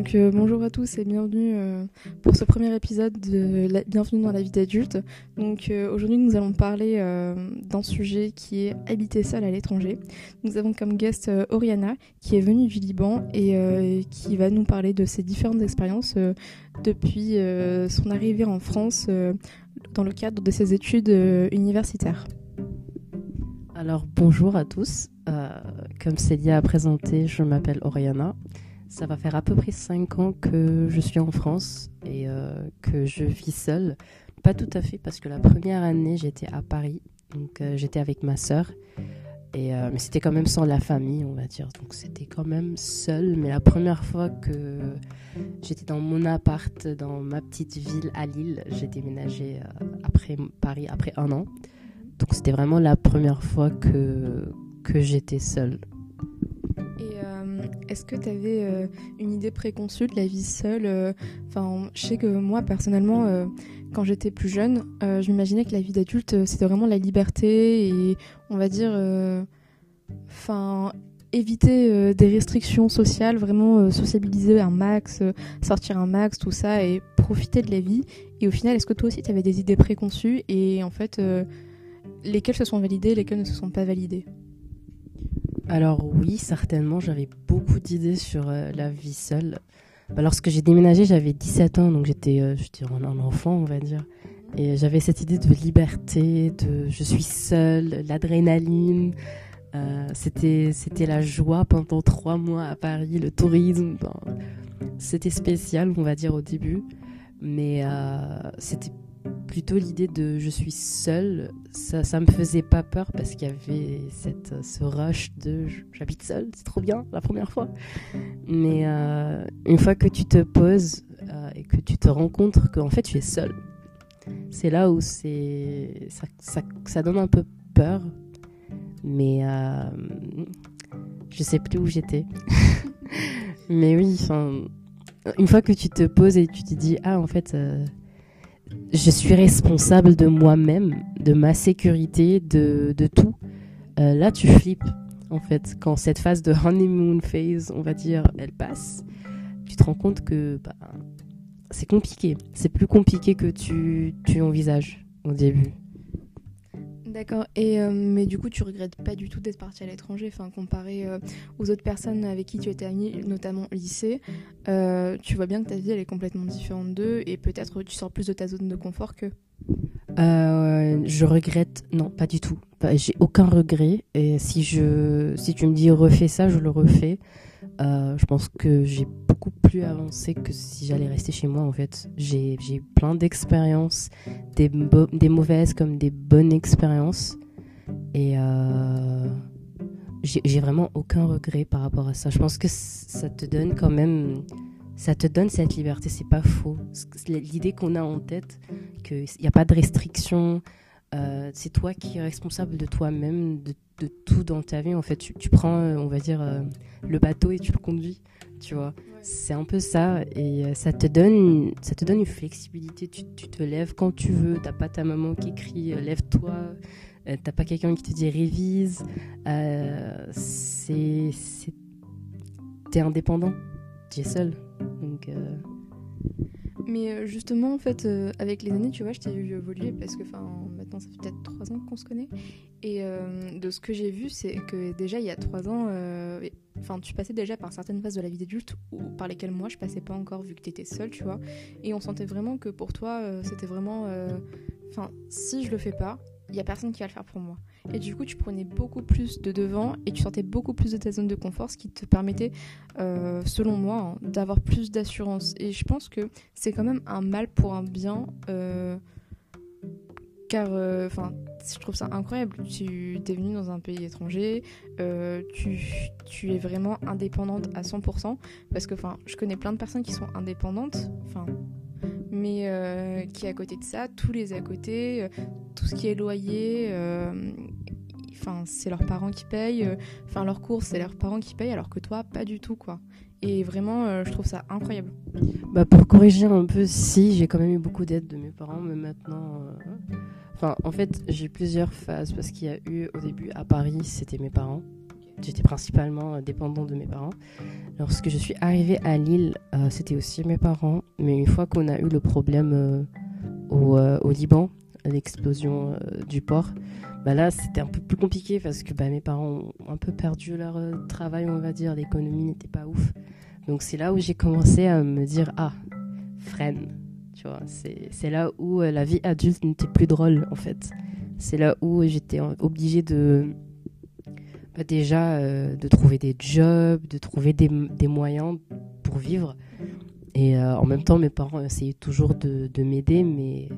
Donc bonjour à tous et bienvenue pour ce premier épisode de Bienvenue dans la vie d'adulte. Donc aujourd'hui nous allons parler d'un sujet qui est habiter seul à l'étranger. Nous avons comme guest Oriana qui est venue du Liban et qui va nous parler de ses différentes expériences depuis son arrivée en France dans le cadre de ses études universitaires. Alors bonjour à tous, comme Célia a présenté, je m'appelle Oriana. Ça va faire à peu près 5 ans que je suis en France et que je vis seule. Pas tout à fait, parce que la première année, j'étais à Paris. Donc, j'étais avec ma sœur. Mais c'était quand même sans la famille, on va dire. Donc, c'était quand même seule. Mais la première fois que j'étais dans mon appart, dans ma petite ville à Lille, j'ai déménagé après Paris, après un an. Donc, c'était vraiment la première fois que j'étais seule. Est-ce que tu avais une idée préconçue de la vie seule ? Je sais que moi, personnellement, quand j'étais plus jeune, je m'imaginais que la vie d'adulte, c'était vraiment la liberté et, on va dire, éviter des restrictions sociales, vraiment sociabiliser un max, sortir un max, tout ça, et profiter de la vie. Et au final, est-ce que toi aussi, tu avais des idées préconçues ? Et en fait, lesquelles se sont validées, lesquelles ne se sont pas validées ? Alors oui, certainement, j'avais beaucoup d'idées sur la vie seule. Bah, lorsque j'ai déménagé, j'avais 17 ans, donc j'étais un enfant, on va dire. Et j'avais cette idée de liberté, de je suis seule, l'adrénaline. C'était la joie pendant 3 mois à Paris, le tourisme. C'était spécial, on va dire, au début. Mais c'était plutôt l'idée de je suis seule, ça me faisait pas peur parce qu'il y avait ce rush de j'habite seule, c'est trop bien la première fois. Mais une fois que tu te poses et que tu te rends compte qu'en fait tu es seule, c'est là où ça donne un peu peur. Mais je sais plus où j'étais. Mais oui, une fois que tu te poses et tu te dis en fait je suis responsable de moi-même, de ma sécurité, de tout. Là, tu flippes, en fait. Quand cette phase de honeymoon phase, on va dire, elle passe, tu te rends compte que c'est compliqué. C'est plus compliqué que tu envisages au début. D'accord. Et mais du coup, tu regrettes pas du tout d'être partie à l'étranger, comparé aux autres personnes avec qui tu étais amie, notamment au lycée. Tu vois bien que ta vie elle est complètement différente d'eux, et peut-être tu sors plus de ta zone de confort qu'eux. Je regrette, non, pas du tout. J'ai aucun regret. Et si tu me dis refais ça, je le refais. Je pense que j'ai beaucoup plus avancé que si j'allais rester chez moi, en fait. J'ai plein d'expériences, des mauvaises comme des bonnes expériences. Et j'ai vraiment aucun regret par rapport à ça. Je pense que ça te donne cette liberté, c'est pas faux. L'idée qu'on a en tête, qu'il n'y a pas de restrictions, c'est toi qui es responsable de toi-même, de tout dans ta vie. En fait, tu prends, on va dire, le bateau et tu le conduis, tu vois. Ouais. C'est un peu ça. Et ça te donne une flexibilité. Tu te lèves quand tu veux. T'as pas ta maman qui crie « lève-toi ». T'as pas quelqu'un qui te dit « révise ». T'es indépendant. T'es seul. Donc... Mais justement, en fait, avec les années, tu vois, je t'ai vu évoluer parce que maintenant, ça fait peut-être 3 ans qu'on se connaît. Et de ce que j'ai vu, c'est que déjà, il y a 3 ans, tu passais déjà par certaines phases de la vie d'adulte par lesquelles moi, je passais pas encore vu que t'étais seule, tu vois. Et on sentait vraiment que pour toi, c'était vraiment... si je le fais pas, il y a personne qui va le faire pour moi. Et du coup, tu prenais beaucoup plus de devant et tu sortais beaucoup plus de ta zone de confort, ce qui te permettait, selon moi, d'avoir plus d'assurance. Et je pense que c'est quand même un mal pour un bien, car je trouve ça incroyable. Tu es venue dans un pays étranger, tu es vraiment indépendante à 100%, parce que je connais plein de personnes qui sont indépendantes, mais qui à côté de ça, tous les à côté, tout ce qui est loyer, c'est leurs parents qui payent, leurs courses, c'est leurs parents qui payent, alors que toi, pas du tout, quoi. Et vraiment, je trouve ça incroyable. Pour corriger un peu, si, j'ai quand même eu beaucoup d'aide de mes parents, mais maintenant... en fait, j'ai plusieurs phases, parce qu'il y a eu, au début, à Paris, c'était mes parents. j'étais principalement dépendant de mes parents. Lorsque je suis arrivée à Lille, c'était aussi mes parents. Mais une fois qu'on a eu le problème au Liban, l'explosion du port, bah là c'était un peu plus compliqué parce que bah, mes parents ont un peu perdu leur travail, on va dire. L'économie n'était pas ouf. Donc c'est là où j'ai commencé à me dire « Ah, freine !» Tu vois, c'est là où la vie adulte n'était plus drôle, en fait. C'est là où j'étais obligée de trouver des jobs, de trouver des moyens pour vivre. Et en même temps, mes parents essayaient toujours de m'aider, mais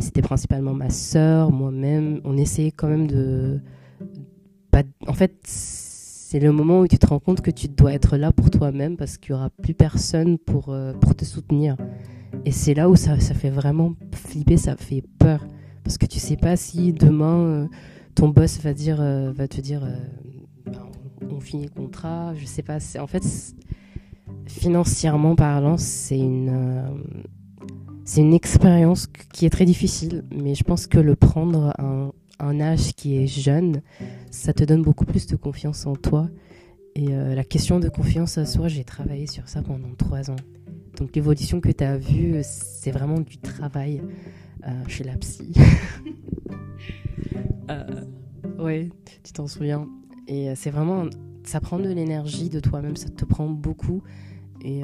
c'était principalement ma sœur, moi-même. On essayait quand même en fait, c'est le moment où tu te rends compte que tu dois être là pour toi-même parce qu'il n'y aura plus personne pour te soutenir. Et c'est là où ça fait vraiment flipper, ça fait peur. Parce que tu sais pas si demain, ton boss va te dire on finit le contrat, je sais pas. En fait, financièrement parlant, c'est une expérience qui est très difficile. Mais je pense que le prendre à un âge qui est jeune, ça te donne beaucoup plus de confiance en toi. Et la question de confiance à soi, j'ai travaillé sur ça pendant 3 ans. Donc l'évolution que tu as vue, c'est vraiment du travail chez la psy. Ouais, tu t'en souviens. Et c'est vraiment, ça prend de l'énergie de toi-même, ça te prend beaucoup. Et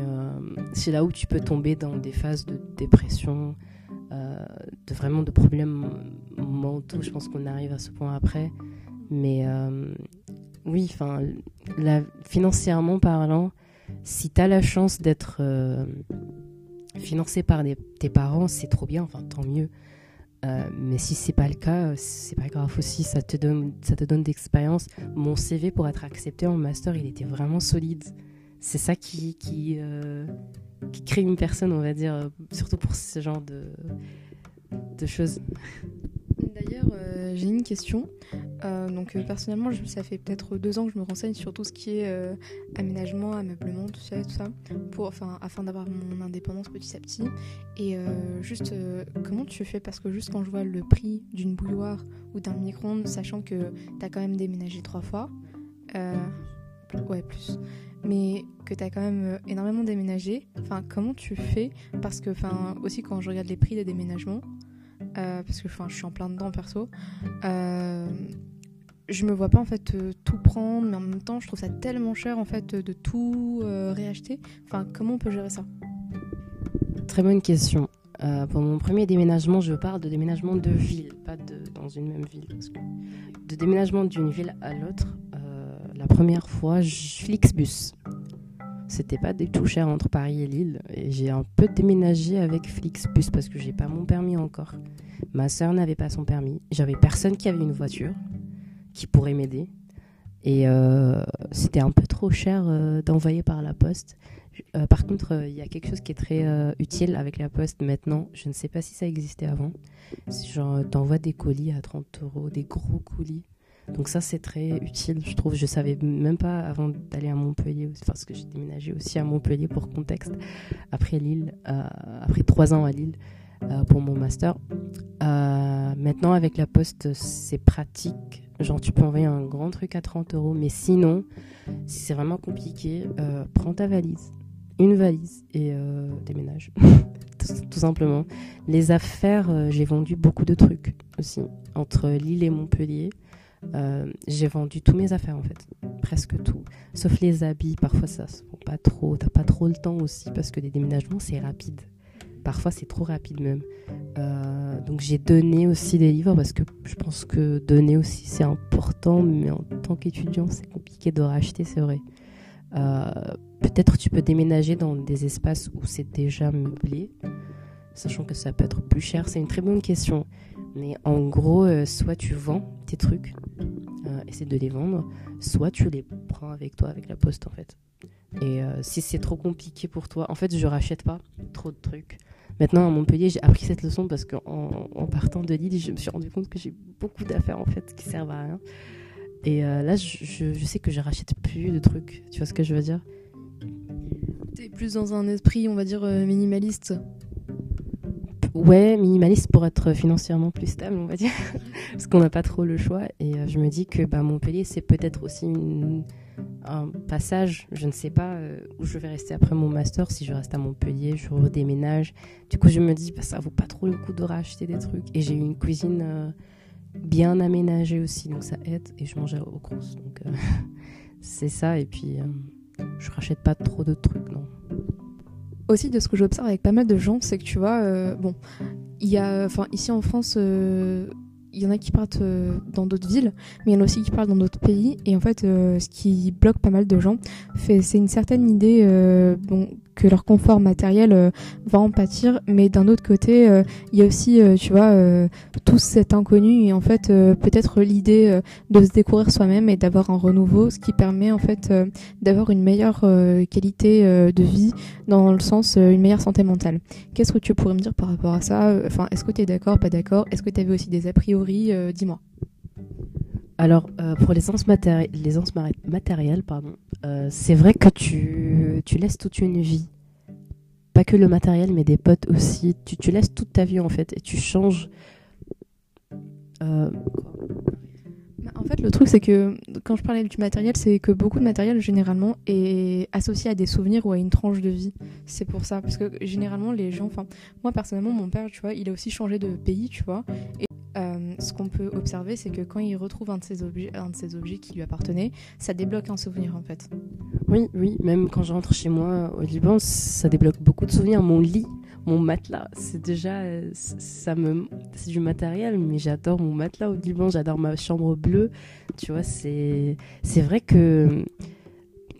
c'est là où tu peux tomber dans des phases de dépression, de problèmes mentaux. Je pense qu'on arrive à ce point après. Mais oui, enfin, financièrement parlant, si t'as la chance d'être financé par tes parents, c'est trop bien, enfin tant mieux. Mais si c'est pas le cas, c'est pas grave aussi, ça te donne d'expérience. Mon CV pour être accepté en master, il était vraiment solide. C'est ça qui crée une personne, on va dire, surtout pour ce genre de choses. D'ailleurs, j'ai une question. Personnellement, ça fait peut-être 2 ans que je me renseigne sur tout ce qui est aménagement, ameublement, tout ça, afin d'avoir mon indépendance petit à petit. Et comment tu fais ? Parce que juste quand je vois le prix d'une bouilloire ou d'un micro-ondes, sachant que t'as quand même déménagé 3 fois, plus, mais que t'as quand même énormément déménagé, comment tu fais ? Parce que aussi quand je regarde les prix des déménagements, parce que je suis en plein dedans perso, je me vois pas en fait tout prendre, mais en même temps je trouve ça tellement cher en fait de tout réacheter. Comment on peut gérer ça ? Très bonne question. Pour mon premier déménagement, je parle de déménagement de ville, pas dans une même ville, parce que de déménagement d'une ville à l'autre. La première fois, Flixbus. C'était pas du tout cher entre Paris et Lille. Et j'ai un peu déménagé avec Flixbus parce que j'ai pas mon permis encore. Ma sœur n'avait pas son permis. J'avais personne qui avait une voiture qui pourrait m'aider. Et c'était un peu trop cher d'envoyer par la poste. Par contre, il y a quelque chose qui est très utile avec la poste maintenant. Je ne sais pas si ça existait avant. C'est genre, t'envoies des colis à 30 €, des gros colis. Donc ça, c'est très utile, je trouve. Je savais même pas avant d'aller à Montpellier, parce que j'ai déménagé aussi à Montpellier pour contexte, après Lille, après 3 ans à Lille pour mon master. Maintenant, avec la poste, c'est pratique. Genre, tu peux envoyer un grand truc à 30 €, mais sinon, si c'est vraiment compliqué, prends ta valise, une valise, et déménage, tout simplement. Les affaires, j'ai vendu beaucoup de trucs aussi, entre Lille et Montpellier. J'ai vendu tous mes affaires en fait, presque tout, sauf les habits. Parfois ça se vend pas trop, t'as pas trop le temps aussi parce que les déménagements c'est rapide, parfois c'est trop rapide même. Donc j'ai donné aussi des livres parce que je pense que donner aussi c'est important, mais en tant qu'étudiant c'est compliqué de racheter, c'est vrai. Peut-être tu peux déménager dans des espaces où c'est déjà meublé, sachant que ça peut être plus cher, c'est une très bonne question. Mais en gros, soit tu vends tes trucs, essaie de les vendre, soit tu les prends avec toi, avec la poste en fait. Et si c'est trop compliqué pour toi, en fait je rachète pas trop de trucs. Maintenant à Montpellier, j'ai appris cette leçon parce qu'en partant de Lille, je me suis rendu compte que j'ai beaucoup d'affaires en fait qui servent à rien. Et là, je sais que je rachète plus de trucs, tu vois ce que je veux dire ? T'es plus dans un esprit, on va dire, minimaliste. Ouais, minimaliste pour être financièrement plus stable, on va dire, parce qu'on n'a pas trop le choix. Et je me dis que Montpellier, c'est peut-être aussi un passage, je ne sais pas, où je vais rester après mon master. Si je reste à Montpellier, je redéménage. Du coup, je me dis, ça vaut pas trop le coup de racheter des trucs. Et j'ai une cuisine bien aménagée aussi, donc ça aide. Et je mangeais au CROUS, donc c'est ça. Et puis, je rachète pas trop de trucs, non. Aussi, de ce que j'observe avec pas mal de gens, c'est que tu vois, ici en France, il y en a qui partent dans d'autres villes, mais il y en a aussi qui partent dans d'autres pays. Et en fait, ce qui bloque pas mal de gens, c'est une certaine idée que leur confort matériel va en pâtir. Mais d'un autre côté, il y a aussi, tout cet inconnu. Et en fait, peut-être l'idée de se découvrir soi-même et d'avoir un renouveau, ce qui permet en fait d'avoir une meilleure qualité de vie, dans le sens une meilleure santé mentale. Qu'est-ce que tu pourrais me dire par rapport à ça ? Est-ce que tu es d'accord, pas d'accord ? Est-ce que tu avais aussi des a priori ? Dis-moi. Alors, pour l'aisance matérielle, c'est vrai que tu laisses toute une vie. Pas que le matériel, mais des potes aussi. Tu laisses toute ta vie, en fait, et tu changes. En fait, le truc, c'est que quand je parlais du matériel, c'est que beaucoup de matériel, généralement, est associé à des souvenirs ou à une tranche de vie. C'est pour ça, parce que généralement, les gens... Moi, personnellement, mon père, tu vois, il a aussi changé de pays, tu vois, et ce qu'on peut observer, c'est que quand il retrouve un de ses objets qui lui appartenait, ça débloque un souvenir, en fait. Oui, même quand je rentre chez moi au Liban, ça débloque beaucoup de souvenirs. Mon lit, mon matelas, c'est déjà... c'est du matériel, mais j'adore mon matelas au Liban, j'adore ma chambre bleue. Tu vois, c'est vrai que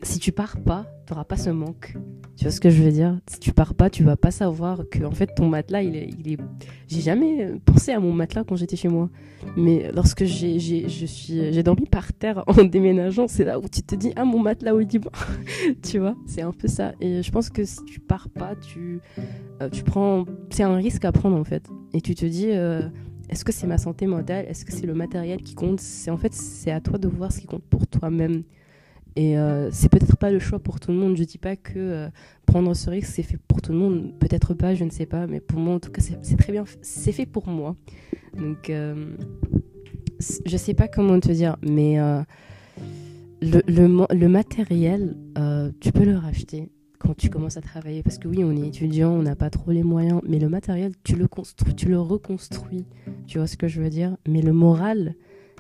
si tu pars pas, t'auras pas ce manque. Tu vois ce que je veux dire ? Si tu pars pas, tu vas pas savoir que en fait ton matelas, il est... J'ai jamais pensé à mon matelas quand j'étais chez moi. Mais lorsque j'ai dormi par terre en déménageant, c'est là où tu te dis « Ah, mon matelas au Liban !» Tu vois ? C'est un peu ça. Et je pense que si tu pars pas, tu prends... C'est un risque à prendre, en fait. Et tu te dis « Est-ce que c'est ma santé mentale ? Est-ce que c'est le matériel qui compte ?» En fait, c'est à toi de voir ce qui compte pour toi-même. Et c'est peut-être pas le choix pour tout le monde. Je dis pas que prendre ce risque, c'est fait pour tout le monde. Peut-être pas, je ne sais pas. Mais pour moi, en tout cas, c'est très bien. C'est fait pour moi. Donc, je sais pas comment te dire. Mais le matériel, tu peux le racheter quand tu commences à travailler. Parce que oui, on est étudiant, on n'a pas trop les moyens. Mais le matériel, tu le construis, tu le reconstruis. Tu vois ce que je veux dire ? Mais le moral,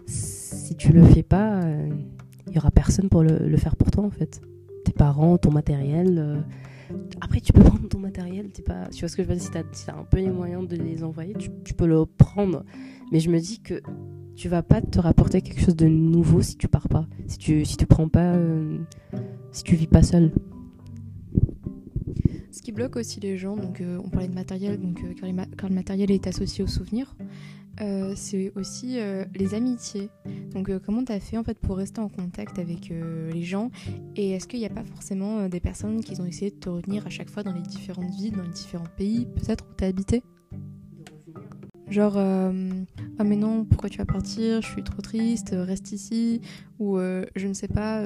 si tu le fais pas... il n'y aura personne pour le faire pour toi, en fait. Tes parents, ton matériel. Après, tu peux prendre ton matériel. Tu vois ce que je veux dire ? Si tu as un peu les moyens de les envoyer, tu peux le prendre. Mais je me dis que tu ne vas pas te rapporter quelque chose de nouveau si tu ne pars pas. Si tu ne vis pas seul. Ce qui bloque aussi les gens, donc, on parlait de matériel, donc, car le matériel est associé aux souvenirs. C'est aussi les amitiés. Donc comment t'as fait en fait pour rester en contact avec les gens ? Et est-ce qu'il n'y a pas forcément des personnes qui ont essayé de te retenir à chaque fois dans les différentes villes, dans les différents pays, peut-être où t'as habité ? Genre ah mais non, pourquoi tu vas partir ? Je suis trop triste, reste ici. Ou je ne sais pas.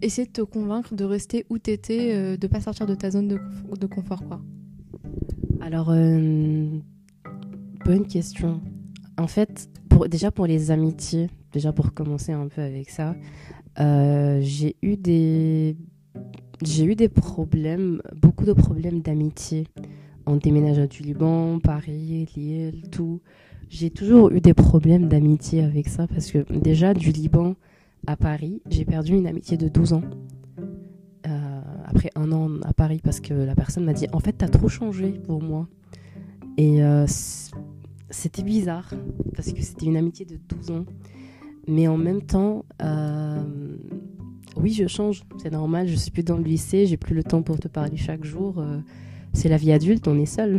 Essayer de te convaincre de rester où t'étais, de pas sortir de ta zone de confort, quoi. Alors. Bonne question. En fait, pour les amitiés, déjà pour commencer un peu avec ça, j'ai eu des problèmes, beaucoup de problèmes d'amitié en déménageant du Liban, Paris, Lille, tout. J'ai toujours eu des problèmes d'amitié avec ça parce que déjà du Liban à Paris, j'ai perdu une amitié de 12 ans. Après un an à Paris parce que la personne m'a dit « En fait, t'as trop changé pour moi ». Et c'était bizarre, parce que c'était une amitié de 12 ans. Mais en même temps, oui, je change, c'est normal, je ne suis plus dans le lycée, j'ai plus le temps pour te parler chaque jour. C'est la vie adulte, on est seul.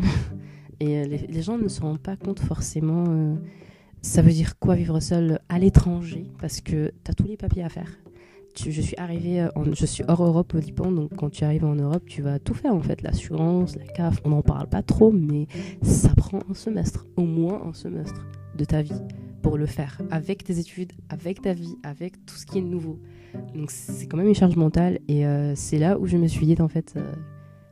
Et les gens ne se rendent pas compte forcément. Ça veut dire quoi vivre seul à l'étranger ? Parce que tu as tous les papiers à faire. Je suis hors Europe au Liban, donc quand tu arrives en Europe, tu vas tout faire en fait, l'assurance, la CAF, on n'en parle pas trop, mais ça prend au moins un semestre de ta vie pour le faire, avec tes études, avec ta vie, avec tout ce qui est nouveau. Donc c'est quand même une charge mentale et c'est là où je me suis dit en fait,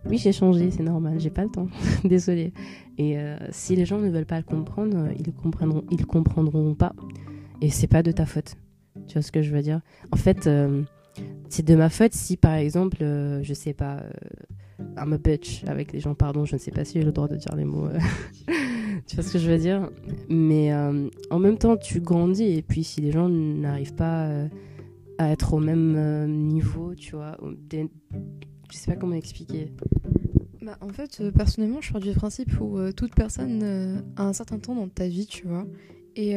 Oui, j'ai changé, c'est normal, j'ai pas le temps, désolée. Et si les gens ne veulent pas le comprendre, ils comprendront pas. Et c'est pas de ta faute. Tu vois ce que je veux dire ? En fait, c'est de ma faute si, par exemple, je sais pas, I'm a bitch avec les gens, pardon, je ne sais pas si j'ai le droit de dire les mots. Tu vois ce que je veux dire ? Mais en même temps, tu grandis, et puis si les gens n'arrivent pas à être au même niveau, tu vois, je sais pas comment expliquer. Bah, en fait, personnellement, je pars du principe où toute personne a un certain temps dans ta vie, tu vois. Et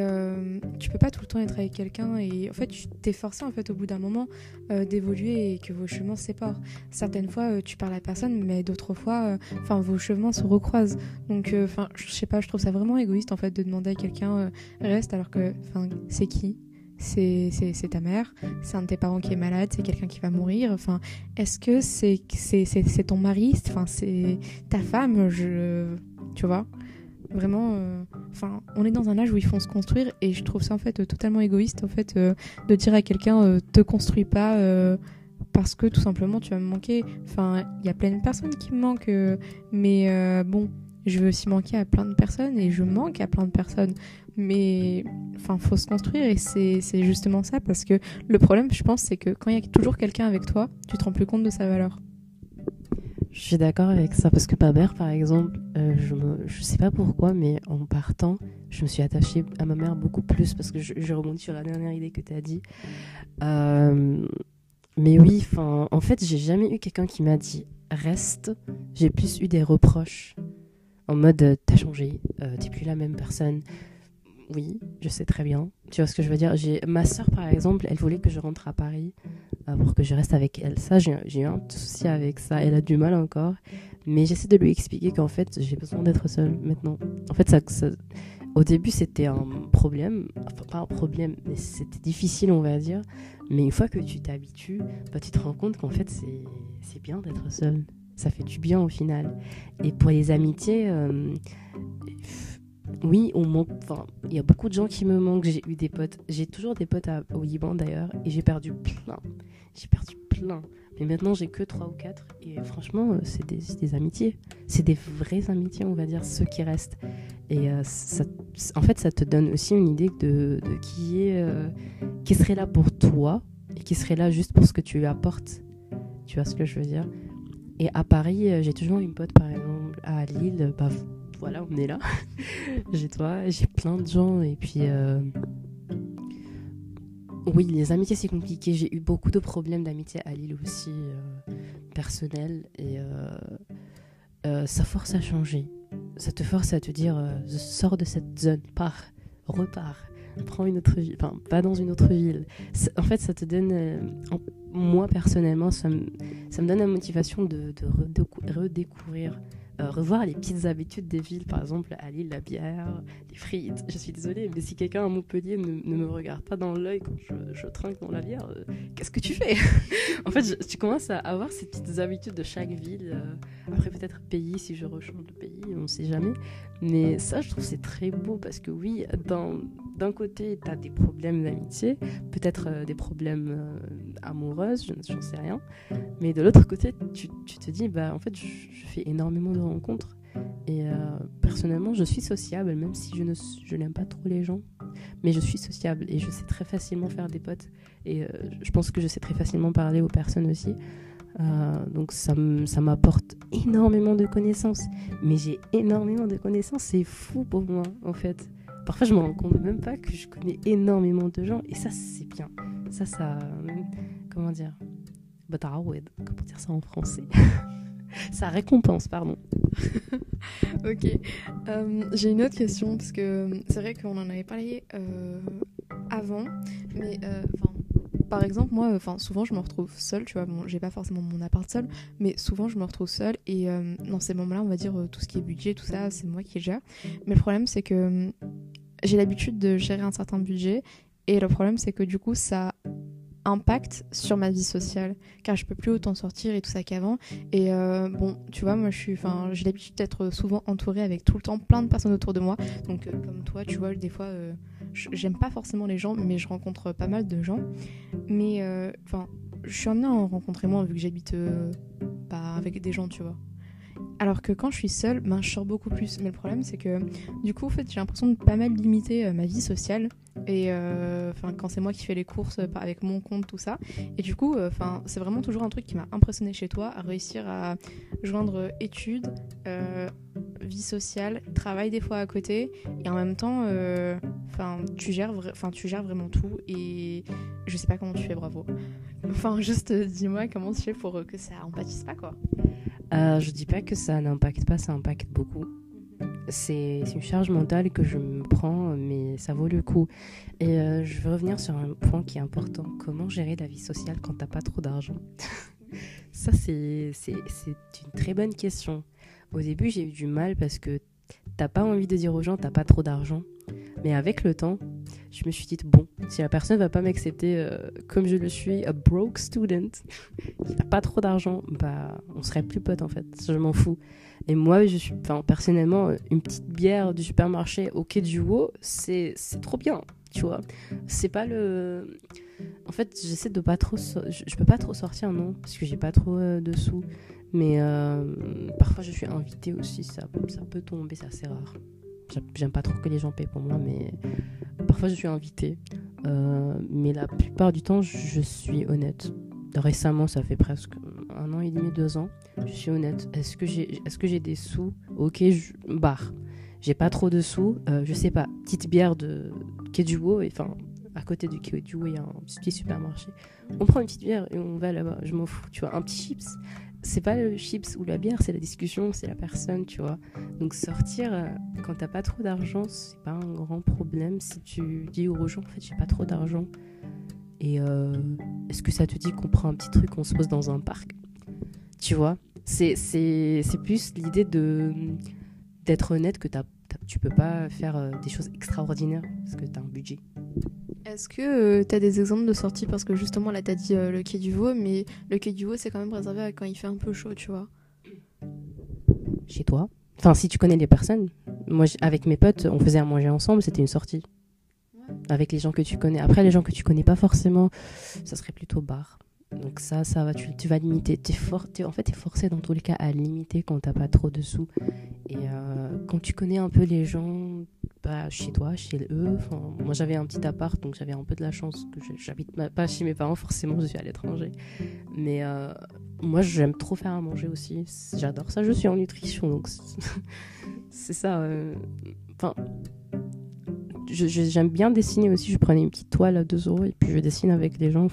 tu peux pas tout le temps être avec quelqu'un, et en fait tu t'es forcé en fait au bout d'un moment d'évoluer et que vos chemins se séparent. Certaines fois tu parles à personne, mais d'autres fois vos chemins se recroisent. Donc je sais pas, je trouve ça vraiment égoïste en fait de demander à quelqu'un reste, alors que c'est qui ? C'est ta mère, c'est un de tes parents qui est malade, c'est quelqu'un qui va mourir. Enfin, est-ce que c'est ton mari, c'est ta femme, tu vois ? Vraiment, on est dans un âge où ils font se construire, et je trouve ça en fait totalement égoïste en fait de dire à quelqu'un te construis pas parce que tout simplement tu vas me manquer. Enfin, il y a plein de personnes qui me manquent, mais je veux aussi manquer à plein de personnes, et je manque à plein de personnes. Mais faut se construire, et c'est justement ça, parce que le problème, je pense, c'est que quand il y a toujours quelqu'un avec toi, tu te rends plus compte de sa valeur. Je suis d'accord avec ça, parce que ma mère, par exemple, je sais pas pourquoi, mais en partant, je me suis attachée à ma mère beaucoup plus, parce que je rebondis sur la dernière idée que tu as dit. Mais oui, en fait, j'ai jamais eu quelqu'un qui m'a dit « reste », j'ai plus eu des reproches, en mode « t'as changé, t'es plus la même personne ». Oui, je sais très bien. Tu vois ce que je veux dire ? Ma sœur, par exemple, elle voulait que je rentre à Paris pour que je reste avec elle. Ça, j'ai eu un petit souci avec ça. Elle a du mal encore. Mais j'essaie de lui expliquer qu'en fait, j'ai besoin d'être seule maintenant. En fait, au début, c'était un problème. Enfin, pas un problème, mais c'était difficile, on va dire. Mais une fois que tu t'habitues, tu te rends compte qu'en fait, c'est bien d'être seule. Ça fait du bien au final. Et pour les amitiés... oui, on manque. Il y a beaucoup de gens qui me manquent. J'ai eu des potes. J'ai toujours des potes au Liban d'ailleurs, et j'ai perdu plein. Mais maintenant, j'ai que 3 ou 4. Et franchement, c'est des amitiés. C'est des vraies amitiés, on va dire, ceux qui restent. Et en fait, ça te donne aussi une idée de qui serait là pour toi et qui serait là juste pour ce que tu lui apportes. Tu vois ce que je veux dire ? Et à Paris, j'ai toujours une pote, par exemple, à Lille. Voilà, on est là. J'ai toi, j'ai plein de gens. Et puis, oui, les amitiés, c'est compliqué. J'ai eu beaucoup de problèmes d'amitié à Lille aussi, personnels. Et ça force à changer. Ça te force à te dire, sors de cette zone, pars, repars, prends une autre ville, va dans une autre ville. En fait, ça te donne, moi personnellement, ça me donne la motivation de redécouvrir. Revoir les petites habitudes des villes, par exemple à Lille, la bière, les frites. Je suis désolée, mais si quelqu'un à Montpellier ne me regarde pas dans l'œil quand je trinque dans la bière, qu'est-ce que tu fais ? En fait, tu commences à avoir ces petites habitudes de chaque ville. Après, peut-être pays, si je rechange de pays, on ne sait jamais. Mais ça, je trouve que c'est très beau, parce que oui, d'un côté, tu as des problèmes d'amitié, peut-être des problèmes amoureux, je n'en sais rien. Mais de l'autre côté, tu te dis, en fait, je fais énormément de rencontres. Et personnellement, je suis sociable, même si je n'aime pas trop les gens. Mais je suis sociable, et je sais très facilement faire des potes. Et je pense que je sais très facilement parler aux personnes aussi. Donc ça m'apporte énormément de connaissances. Mais j'ai énormément de connaissances, c'est fou pour moi, en fait. Parfois, je me rends compte même pas que je connais énormément de gens. Et ça, c'est bien. Ça... Comment dire ? Batarawed, comment dire ça en français ? Ça récompense, pardon. Ok. J'ai une autre question, parce que c'est vrai qu'on en avait parlé avant, mais par exemple, moi, souvent je me retrouve seule, tu vois, bon, j'ai pas forcément mon appart seul, mais souvent je me retrouve seule, et dans ces moments-là, on va dire, tout ce qui est budget, tout ça, c'est moi qui gère. Mais le problème, c'est que j'ai l'habitude de gérer un certain budget, et le problème, c'est que du coup, ça impacte sur ma vie sociale, car je peux plus autant sortir et tout ça qu'avant. Et tu vois, moi, j'ai l'habitude d'être souvent entourée avec tout le temps plein de personnes autour de moi. Donc, comme toi, tu vois, des fois... j'aime pas forcément les gens, mais je rencontre pas mal de gens. Mais je suis amenée à en rencontrer moins, vu que j'habite avec des gens, tu vois. Alors que quand je suis seule, ben, je sors beaucoup plus. Mais le problème, c'est que du coup, en fait, j'ai l'impression de pas mal limiter ma vie sociale. Et quand c'est moi qui fais les courses avec mon compte, tout ça. Et du coup, c'est vraiment toujours un truc qui m'a impressionnée chez toi, à réussir à joindre études, vie sociale, travail des fois à côté. Et en même temps, tu gères vraiment tout. Et je sais pas comment tu fais, bravo. Enfin, juste dis-moi comment tu fais pour que ça en pâtisse pas, quoi. Je dis pas que ça n'impacte pas, ça impacte beaucoup. C'est une charge mentale que je me prends, mais ça vaut le coup. Et je veux revenir sur un point qui est important. Comment gérer la vie sociale quand t'as pas trop d'argent ? Ça, c'est une très bonne question. Au début, j'ai eu du mal parce que t'as pas envie de dire aux gens t'as pas trop d'argent. Mais avec le temps, je me suis dit, bon, si la personne va pas m'accepter comme je le suis, a broke student, qui n'a pas trop d'argent, bah, on serait plus potes en fait, je m'en fous. Et moi, je suis, personnellement, une petite bière du supermarché au quai du Wo, c'est trop bien, tu vois. C'est pas le... En fait, j'essaie de pas trop... Je peux pas trop sortir, non, parce que j'ai pas trop de sous. Mais parfois, je suis invitée aussi, ça peut tomber, c'est assez rare. J'aime pas trop que les gens paient pour moi, mais parfois je suis invitée. Mais la plupart du temps, je suis honnête. Récemment, ça fait presque 1 an et demi, 2 ans, je suis honnête. Est-ce que j'ai des sous ? Ok, je barre. J'ai pas trop de sous. Je sais pas, petite bière de quai du Wo, à côté du quai du Wo, il y a un petit supermarché. On prend une petite bière et on va là-bas. Je m'en fous, tu vois. Un petit chips. C'est pas le chips ou la bière, c'est la discussion, c'est la personne, tu vois. Donc sortir quand t'as pas trop d'argent, c'est pas un grand problème si tu dis aux gens, en fait, j'ai pas trop d'argent. Et est-ce que ça te dit qu'on prend un petit truc, on se pose dans un parc ? Tu vois, c'est plus l'idée d'être honnête que tu peux pas faire des choses extraordinaires parce que t'as un budget. Est-ce que t'as des exemples de sorties ? Parce que justement, là, t'as dit le quai du Wo, mais le quai du Wo, c'est quand même réservé à quand il fait un peu chaud, tu vois. Chez toi ? Enfin, si tu connais les personnes. Moi, avec mes potes, on faisait à manger ensemble, c'était une sortie. Ouais. Avec les gens que tu connais. Après, les gens que tu connais pas forcément, ça serait plutôt bar. Donc ça va, tu vas limiter. T'es forcé dans tous les cas à limiter quand t'as pas trop de sous. Et quand tu connais un peu les gens... Bah, chez toi, chez eux. Moi, j'avais un petit appart, donc j'avais un peu de la chance que j'habite pas chez mes parents, forcément, je suis à l'étranger. Mais moi, j'aime trop faire à manger aussi. J'adore ça, je suis en nutrition, donc c'est ça. J'aime bien dessiner aussi. Je prenais une petite toile à 2 euros et puis je dessine avec les gens.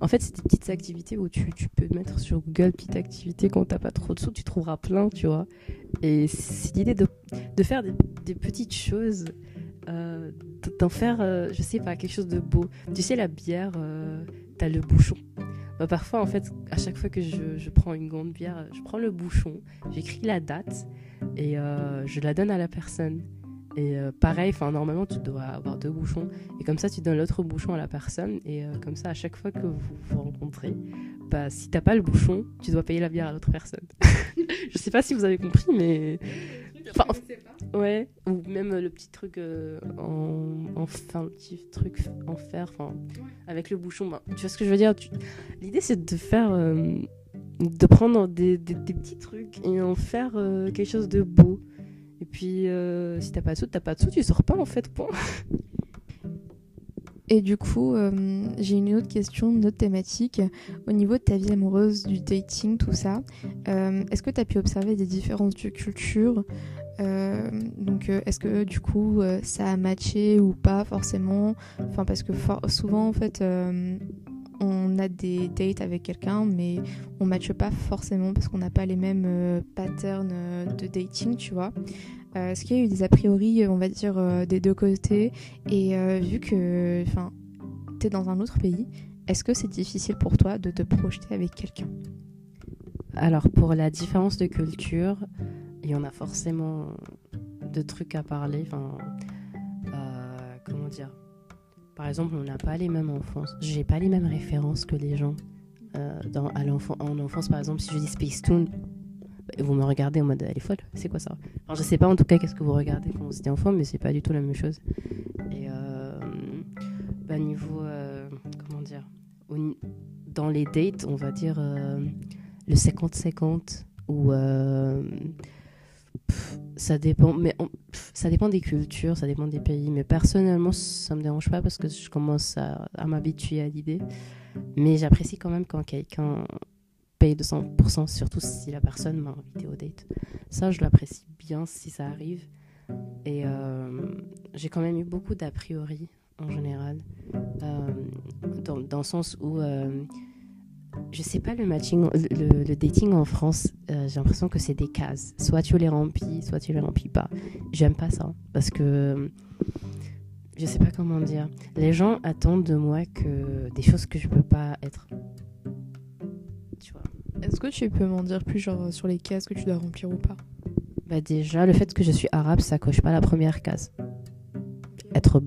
En fait, c'est des petites activités où tu peux mettre sur Google petite activité quand t'as pas trop de sous, tu trouveras plein, tu vois. Et c'est l'idée de faire des petites choses, d'en faire, je sais pas, quelque chose de beau. Tu sais, la bière, t'as le bouchon. Bah, parfois, en fait, à chaque fois que je prends une grande bière, je prends le bouchon, j'écris la date et je la donne à la personne. Et pareil, normalement, tu dois avoir 2 bouchons. Et comme ça, tu donnes l'autre bouchon à la personne. Et comme ça, à chaque fois que vous vous rencontrez, bah, si t'as pas le bouchon, tu dois payer la bière à l'autre personne. Je sais pas si vous avez compris, mais... Ouais, ou même le petit truc le petit truc en fer, avec le bouchon. Bah, tu vois ce que je veux dire ? L'idée, c'est de faire... de prendre des petits trucs et en faire quelque chose de beau. Et puis, si t'as pas de sous, tu sors pas, en fait, point. Et du coup, j'ai une autre thématique. Au niveau de ta vie amoureuse, du dating, tout ça, est-ce que t'as pu observer des différences de culture ? Est-ce que, du coup, ça a matché ou pas, forcément ? Enfin, parce que souvent, en fait... on a des dates avec quelqu'un, mais on matche pas forcément parce qu'on n'a pas les mêmes patterns de dating, tu vois. Est-ce qu'il y a eu des a priori, on va dire, des deux côtés ? Et vu que t'es dans un autre pays, est-ce que c'est difficile pour toi de te projeter avec quelqu'un ? Alors, pour la différence de culture, il y en a forcément de trucs à parler. Comment dire ? Par exemple, on n'a pas les mêmes enfances. J'ai pas les mêmes références que les gens. En enfance, par exemple, si je dis Space Tunes, vous me regardez en mode elle est folle, c'est quoi ça ? Alors, je sais pas en tout cas qu'est-ce que vous regardez quand vous étiez enfant, mais c'est pas du tout la même chose. Et niveau. Comment dire ? Dans les dates, on va dire le 50-50, ou ça dépend, mais ça dépend des cultures, ça dépend des pays. Mais personnellement, ça me dérange pas parce que je commence à m'habituer à l'idée. Mais j'apprécie quand même quand quelqu'un paye 200%, surtout si la personne m'a invité au date. Ça, je l'apprécie bien si ça arrive. Et j'ai quand même eu beaucoup d'a priori en général, dans le sens où je sais pas, le dating en France, j'ai l'impression que c'est des cases. Soit tu les remplis, soit tu les remplis pas. J'aime pas ça parce que je sais pas comment dire. Les gens attendent de moi que des choses que je peux pas être. Tu vois. Est-ce que tu peux m'en dire plus genre sur les cases que tu dois remplir ou pas? Bah déjà, le fait que je suis arabe, ça coche pas la première case. Être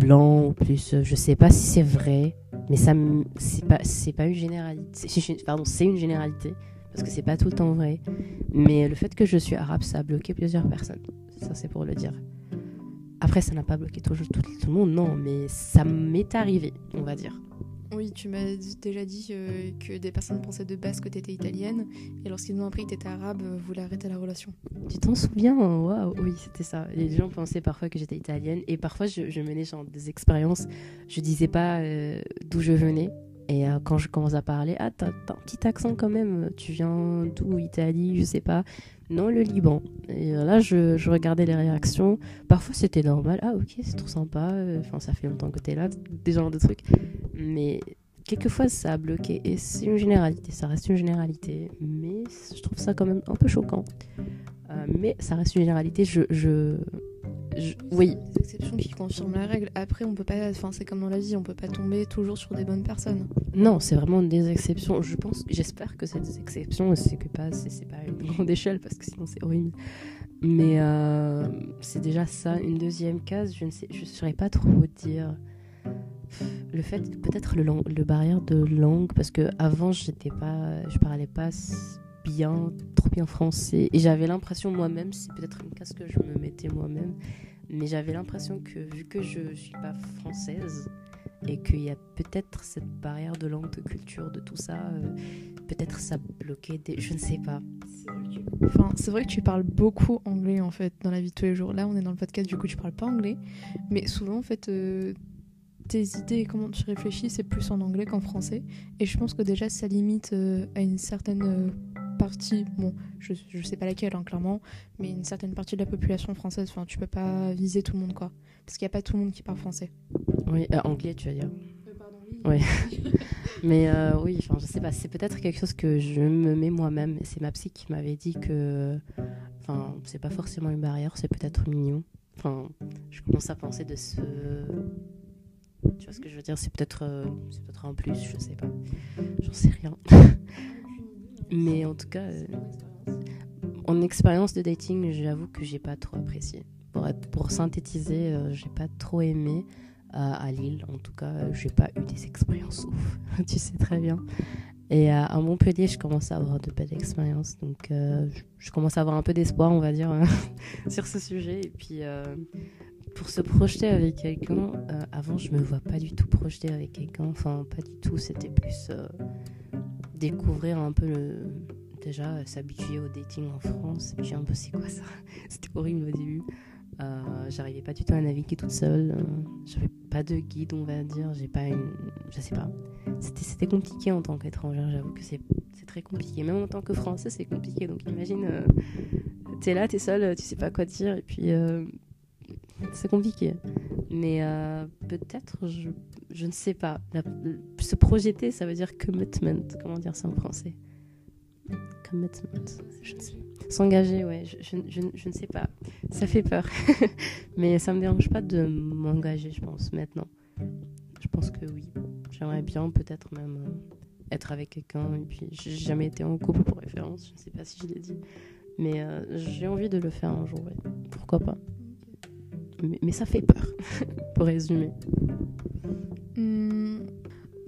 blanc ou plus, je sais pas si c'est vrai. Mais ça, c'est pas une généralité. C'est une généralité parce que c'est pas tout le temps vrai. Mais le fait que je suis arabe, ça a bloqué plusieurs personnes. Ça, c'est pour le dire. Après, ça n'a pas bloqué tout le monde, non. Mais ça m'est arrivé, on va dire. Oui, tu m'as déjà dit que des personnes pensaient de base que t'étais italienne. Et lorsqu'ils ont appris que t'étais arabe, vous l'arrêtez la relation. Tu t'en souviens? Waouh, oui, c'était ça. Les gens pensaient parfois que j'étais italienne. Et parfois, je menais genre des expériences. Je disais pas d'où je venais. Et quand je commence à parler, ah, t'as un petit accent quand même. Tu viens d'où? Italie, je sais pas. Non, le Liban. Et là, je regardais les réactions. Parfois, c'était normal. Ah, ok, c'est trop sympa. Enfin, ça fait longtemps que t'es là. Des genres de trucs. Mais quelquefois, ça a bloqué. Et c'est une généralité. Ça reste une généralité. Mais je trouve ça quand même un peu choquant. Mais ça reste une généralité. Oui. Des exceptions qui confirment la règle. Après, on peut pas. Enfin, c'est comme dans la vie, on peut pas tomber toujours sur des bonnes personnes. Non, c'est vraiment des exceptions. Je pense, j'espère que c'est des exceptions. C'est pas une grande échelle parce que sinon c'est horrible. Mais c'est déjà ça. Une deuxième case, je saurais pas trop dire. Le fait, peut-être le barrière de langue, parce que avant je parlais pas bien, trop bien français. Et j'avais l'impression moi-même, c'est peut-être une case que je me mettais moi-même, mais j'avais l'impression que vu que je suis pas française et qu'il y a peut-être cette barrière de langue, de culture, de tout ça, peut-être ça bloquait des... Je ne sais pas. Enfin, c'est vrai que tu parles beaucoup anglais en fait dans la vie de tous les jours. Là, on est dans le podcast, du coup, tu parles pas anglais, mais souvent en fait... tes idées et comment tu réfléchis, c'est plus en anglais qu'en français. Et je pense que déjà, ça limite à une certaine partie, bon, je sais pas laquelle, hein, clairement, mais une certaine partie de la population française. Enfin, tu peux pas viser tout le monde, quoi. Parce qu'il y a pas tout le monde qui parle français. Oui, anglais, tu vas dire. Pardon, oui. Ouais. Mais oui, enfin, je sais pas, c'est peut-être quelque chose que je me mets moi-même. C'est ma psy qui m'avait dit que... Enfin, c'est pas forcément une barrière, c'est peut-être mignon. Enfin, je commence à penser de ce... Tu vois ce que je veux dire? C'est peut-être un plus, je sais pas. J'en sais rien. Mais en tout cas, en expérience de dating, j'avoue que j'ai pas trop apprécié. Pour synthétiser, j'ai pas trop aimé à Lille. En tout cas, j'ai pas eu des expériences ouf. Tu sais très bien. Et à Montpellier, je commence à avoir de belles expériences. Donc, je commence à avoir un peu d'espoir, on va dire, sur ce sujet. Et puis... Pour se projeter avec quelqu'un, avant je me vois pas du tout projeter avec quelqu'un, enfin pas du tout, c'était plus découvrir un peu déjà s'habituer au dating en France, s'habituer un peu c'est quoi ça, c'était horrible au début, j'arrivais pas du tout à naviguer toute seule, j'avais pas de guide on va dire, je sais pas, c'était compliqué en tant qu'étrangère, j'avoue que c'est très compliqué, même en tant que français c'est compliqué, donc imagine, t'es là, t'es seule, tu sais pas quoi dire et puis... C'est compliqué, mais peut-être, je ne sais pas. Se projeter, ça veut dire commitment. Comment dire ça en français? Commitment. Je ne sais pas. S'engager, ouais. Je ne sais pas. Ça fait peur, mais ça me dérange pas de m'engager, je pense. Maintenant, je pense que oui. J'aimerais bien, peut-être même être avec quelqu'un. Et puis, j'ai jamais été en couple pour référence. Je ne sais pas si je l'ai dit, mais j'ai envie de le faire un jour. Ouais. Pourquoi pas? Mais ça fait peur, pour résumer.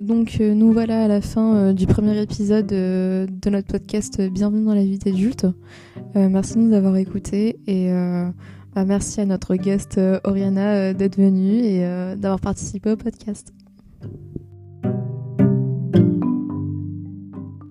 Donc, nous voilà à la fin du premier épisode de notre podcast Bienvenue dans la vie d'adulte. Merci de nous avoir écoutés et merci à notre guest Oriana d'être venue et d'avoir participé au podcast.